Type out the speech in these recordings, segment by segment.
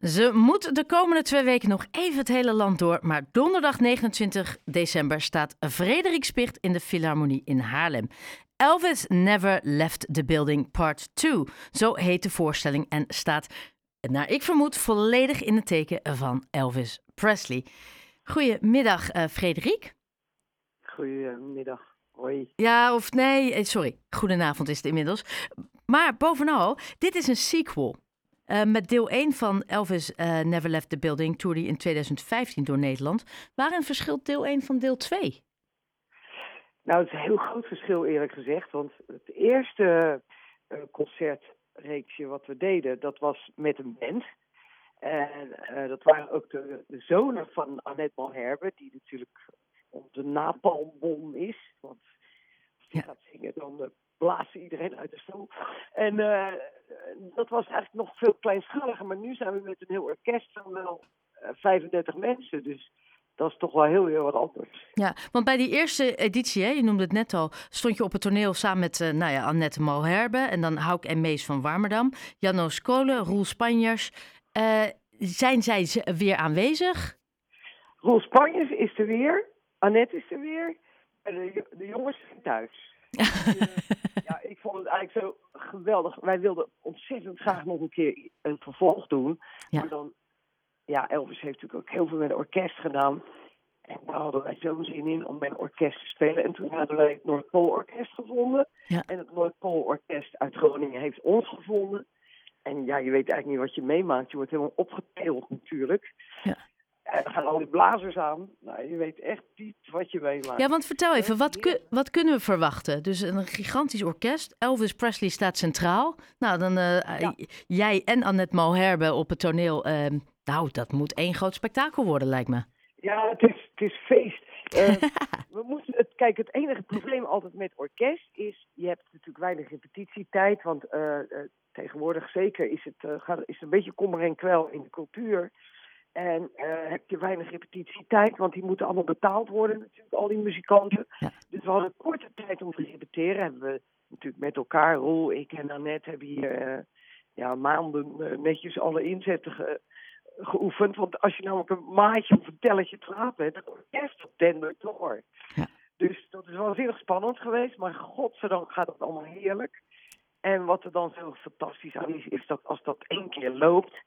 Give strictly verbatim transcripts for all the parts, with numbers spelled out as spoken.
Ze moet de komende twee weken nog even het hele land door. Maar donderdag negenentwintig december staat Frederik Spicht in de Philharmonie in Haarlem. Elvis Never Left the Building Part twee. Zo heet de voorstelling en staat, naar ik vermoed, volledig in het teken van Elvis Presley. Goedemiddag, uh, Frederik. Goedemiddag. Hoi. Ja, of nee, sorry. Goedenavond is het inmiddels. Maar bovenal, dit is een sequel. Uh, met deel één van Elvis uh, Never Left the Building toerde in tweeduizend vijftien door Nederland. Waarin verschilt deel één van deel twee? Nou, het is een heel groot verschil eerlijk gezegd. Want het eerste uh, concertreeksje wat we deden, dat was met een band. En uh, dat waren ook de, de zonen van Annette Malherbe, die natuurlijk de napalmbom is. Want als je ja. gaat zingen, dan uh, blazen iedereen uit de stoel. En uh, dat was eigenlijk nog veel kleinschaliger. Maar nu zijn we met een heel orkest van wel uh, vijfendertig mensen. Dus dat is toch wel heel, heel wat anders. Ja, want bij die eerste editie, hè, je noemde het net al, stond je op het toneel samen met uh, nou ja, Annette Malherbe en dan Houk en Mees van Warmerdam, Janno Skolen, Roel Spanjers. Uh, zijn zij z- weer aanwezig? Roel Spanjers is er weer. Annette is er weer. De, de jongens zijn thuis. Ja, ik vond het eigenlijk zo geweldig. Wij wilden ontzettend graag nog een keer een vervolg doen. Ja. Maar dan, ja, Elvis heeft natuurlijk ook heel veel met een orkest gedaan. En daar hadden wij zo'n zin in om met een orkest te spelen. En toen hadden wij het Noordpoolorkest gevonden. Ja. En het Noordpoolorkest uit Groningen heeft ons gevonden. En ja, je weet eigenlijk niet wat je meemaakt. Je wordt helemaal opgeteeld natuurlijk. Ja. En dan gaan al die blazers aan. Nou, je weet echt niet wat je meemaakt. Ja, want vertel even, wat, ku- wat kunnen we verwachten? Dus een gigantisch orkest. Elvis Presley staat centraal. Nou, dan uh, ja. jij en Annette Malherbe op het toneel. Uh, nou, dat moet één groot spektakel worden, lijkt me. Ja, het is, het is feest. Uh, we moeten het, kijk, het enige probleem altijd met orkest is, je hebt natuurlijk weinig repetitietijd, want uh, uh, tegenwoordig zeker is het, uh, gaat, is het een beetje kommer en kwel in de cultuur. En uh, heb je weinig repetitietijd, want die moeten allemaal betaald worden natuurlijk, al die muzikanten. Ja. Dus we hadden korte tijd om te repeteren. Hebben we natuurlijk met elkaar, Roel, ik en Annette, hebben hier uh, ja, maanden uh, netjes alle inzetten ge- geoefend. Want als je namelijk een maatje of een telletje trapt bent, dan orkest dendert door. Ja. Dus dat is wel heel spannend geweest, maar godzijdank gaat het allemaal heerlijk. En wat er dan zo fantastisch aan is, is dat als dat één keer loopt,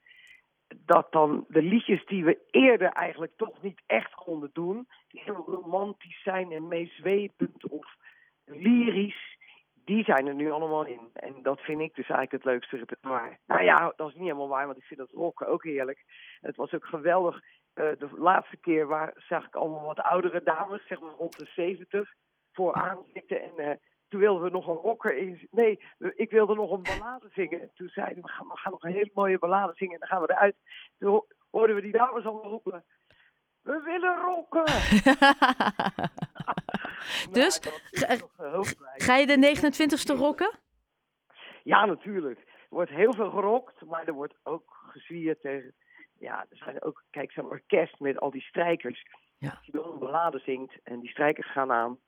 dat dan de liedjes die we eerder eigenlijk toch niet echt konden doen, die heel romantisch zijn en meezwepend of lyrisch, die zijn er nu allemaal in. En dat vind ik dus eigenlijk het leukste repertoire. Nou ja, dat is niet helemaal waar, want ik vind dat rocken ook heerlijk. Het was ook geweldig. Uh, de laatste keer waar, zag ik allemaal wat oudere dames, zeg maar rond de zeventig, vooraan zitten en Uh, Toen wilden we nog een rocker in. Nee, ik wilde nog een ballade zingen. Toen zeiden we, we gaan, we gaan nog een hele mooie ballade zingen. En dan gaan we eruit. Toen hoorden we die dames allemaal roepen, we willen rocken! Dus, nou, ga, ga je de negenentwintigste rocken? Ja, natuurlijk. Er wordt heel veel gerokt, maar er wordt ook gezwierd tegen. Ja, er zijn ook, kijk, zo'n orkest met al die strijkers. Ja. Als je nog een ballade zingt en die strijkers gaan aan,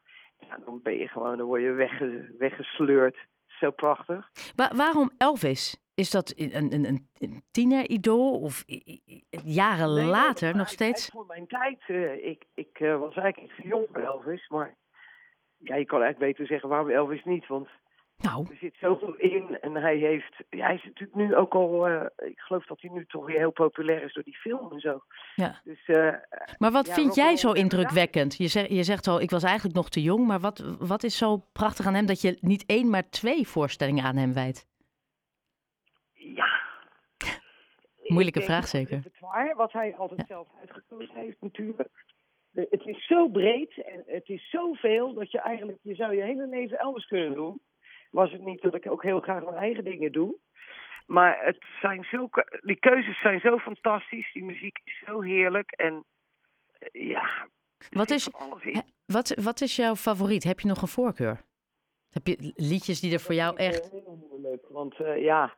ja, dan ben je gewoon, dan word je wegge, weggesleurd. Zo prachtig. Wa- waarom Elvis? Is dat een, een, een tiener-idool? Of i- i- jaren nee, later nog eigenlijk steeds? Voor mijn tijd, uh, ik, ik uh, was eigenlijk iets jong bij Elvis. Maar ja, je kan eigenlijk beter zeggen waarom Elvis niet. Want nou, er zit zoveel in. En hij heeft, ja, hij is natuurlijk nu ook al, uh, ik geloof dat hij nu toch weer heel populair is door die film en zo. Ja. Dus, uh, maar wat ja, vind jij zo indrukwekkend? Je zegt, je zegt al, ik was eigenlijk nog te jong, maar wat, wat is zo prachtig aan hem dat je niet één, maar twee voorstellingen aan hem wijdt? Ja. Moeilijke vraag zeker. Het wat hij altijd ja. zelf uitgekozen heeft natuurlijk. Het is zo breed en het is zoveel dat je eigenlijk, je zou je hele leven Elvis kunnen doen. Was het niet dat ik ook heel graag mijn eigen dingen doe. Maar het zijn zulke, die keuzes zijn zo fantastisch. Die muziek is zo heerlijk. En ja, wat is, wat, wat is jouw favoriet? Heb je nog een voorkeur? Heb je liedjes die er voor jou echt... Heel moeilijk, want uh, ja,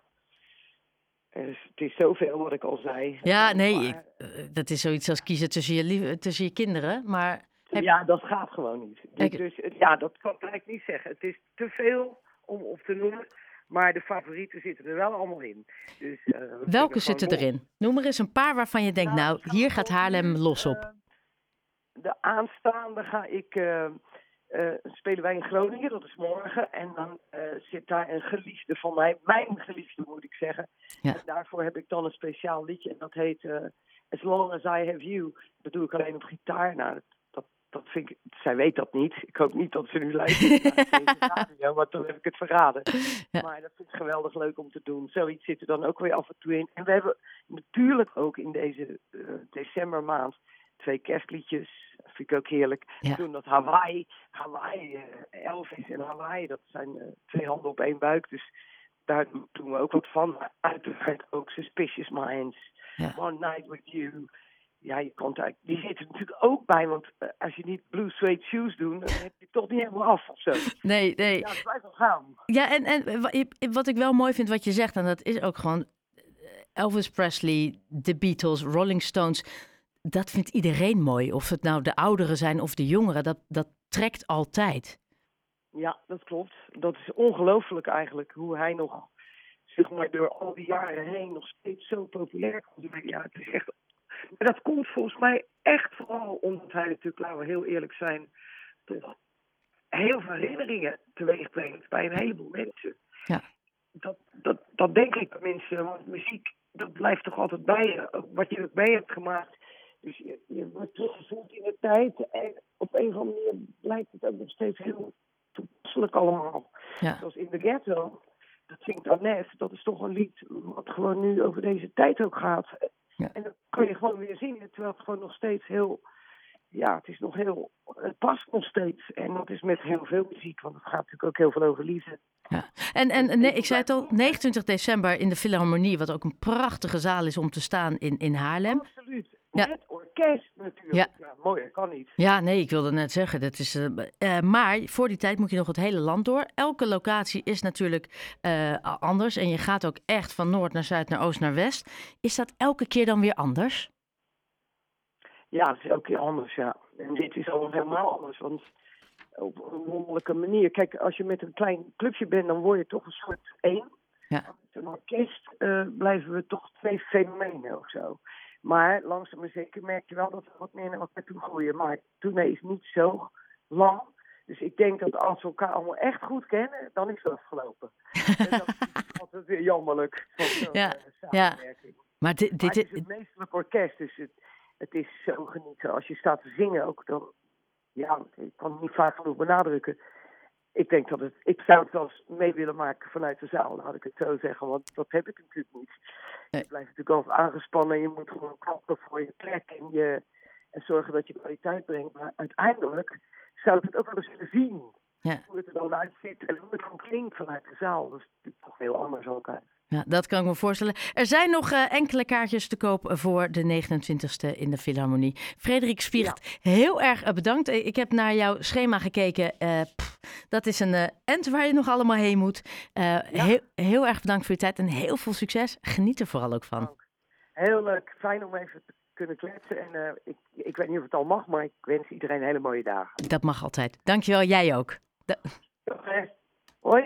het is zoveel wat ik al zei. Ja, nee, maar, ik, dat is zoiets als kiezen tussen je, lief, tussen je kinderen, maar... Heb... Ja, dat gaat gewoon niet. Dus, dus ja, dat kan ik eigenlijk niet zeggen. Het is te veel om op te noemen. Maar de favorieten zitten er wel allemaal in. Dus, uh, welke zitten erin? Op. Noem er eens een paar waarvan je denkt, nou, hier gaat Haarlem los op. Uh, de aanstaande ga ik... Uh, Uh, spelen wij in Groningen, dat is morgen. En dan uh, zit daar een geliefde van mij. Mijn geliefde, moet ik zeggen. Ja. En daarvoor heb ik dan een speciaal liedje. En dat heet uh, As Long As I Have You. Dat doe ik alleen op gitaar. Nou, dat, dat vind ik... Zij weet dat niet. Ik hoop niet dat ze nu luistert naar deze radio. Want dan heb ik het verraden. Ja. Maar dat vind ik geweldig leuk om te doen. Zoiets zit er dan ook weer af en toe in. En we hebben natuurlijk ook in deze uh, decembermaand... twee kerstliedjes, dat vind ik ook heerlijk. Ja. Toen dat Hawaii, Hawaii, uh, Elvis en Hawaii, dat zijn uh, twee handen op één buik. Dus daar doen we ook wat van. Maar uiteraard ook Suspicious Minds, ja. One Night With You. Ja, je komt uit. Die zitten natuurlijk ook bij, want uh, als je niet Blue Suede Shoes doet, dan heb je toch niet helemaal af of zo. Nee, nee. Ja, het blijft wel gaan. Ja, en, en wat ik wel mooi vind wat je zegt, en dat is ook gewoon Elvis Presley, The Beatles, Rolling Stones... Dat vindt iedereen mooi. Of het nou de ouderen zijn of de jongeren. Dat, dat trekt altijd. Ja, dat klopt. Dat is ongelooflijk eigenlijk. Hoe hij nog, zeg maar, door al die jaren heen nog steeds zo populair komt. Ja, het is echt... Maar dat komt volgens mij echt vooral omdat hij natuurlijk, laten we heel eerlijk zijn, toch heel veel herinneringen teweeg brengt bij een heleboel mensen. Ja. Dat, dat, dat denk ik tenminste. Want muziek, dat blijft toch altijd bij je. Wat je erbij hebt gemaakt... Dus je, je wordt teruggevoeld in de tijd en op een of andere manier blijkt het ook nog steeds heel toepasselijk allemaal. Ja. Zoals In the Ghetto, dat zingt Annette, dat is toch een lied wat gewoon nu over deze tijd ook gaat. Ja. En dat kan je gewoon weer zingen, terwijl het gewoon nog steeds heel, ja, het is nog heel, het past nog steeds. En dat is met heel veel muziek, want het gaat natuurlijk ook heel veel over liefde. Ja. En, en nee, ik zei het al, negenentwintig december in de Philharmonie, wat ook een prachtige zaal is om te staan in, in Haarlem. Absoluut. Ja. Met orkest natuurlijk. Ja. Ja, mooier kan niet. Ja, nee, ik wilde net zeggen. Dat is, uh, uh, maar voor die tijd moet je nog het hele land door. Elke locatie is natuurlijk uh, anders. En je gaat ook echt van noord naar zuid, naar oost, naar west. Is dat elke keer dan weer anders? Ja, dat is elke keer anders, ja. En dit is al helemaal anders. Want op een wonderlijke manier. Kijk, als je met een klein clubje bent, dan word je toch een soort één. Ja. Met een orkest uh, blijven we toch twee fenomenen of zo. Maar langzaam maar zeker merk je wel dat we wat meer naar elkaar toe groeien. Maar tournee is niet zo lang. Dus ik denk dat als we elkaar allemaal echt goed kennen, dan is het afgelopen. En dat is altijd weer jammerlijk. Van ja, samenwerking. Ja. Maar, dit, dit, maar het is het meestelijk orkest. Dus het, het is zo genieten. Als je staat te zingen ook, dan... Ja, ik kan het niet vaak genoeg benadrukken. Ik denk dat het... Ik zou het wel eens mee willen maken vanuit de zaal, laat ik het zo zeggen. Want dat heb ik natuurlijk niet. Nee. Je blijft natuurlijk altijd aangespannen. Je moet gewoon klappen voor je plek. En, je, en zorgen dat je kwaliteit brengt. Maar uiteindelijk zou ik het ook wel eens willen zien. Ja. Hoe het er dan uit zit. En hoe het dan klinkt vanuit de zaal. Dat is natuurlijk toch heel anders ook uit. Ja, dat kan ik me voorstellen. Er zijn nog uh, enkele kaartjes te koop voor de negenentwintigste in de Philharmonie. Frederik Spicht, ja. Heel erg bedankt. Ik heb naar jouw schema gekeken. Uh, pff, dat is een uh, end waar je nog allemaal heen moet. Uh, ja. heel, heel erg bedankt voor je tijd en heel veel succes. Geniet er vooral ook van. Heel leuk. Fijn om even te kunnen kletsen. En, uh, ik, ik weet niet of het al mag, maar ik wens iedereen hele mooie dagen. Dat mag altijd. Dankjewel. Jij ook. Da- Hoi.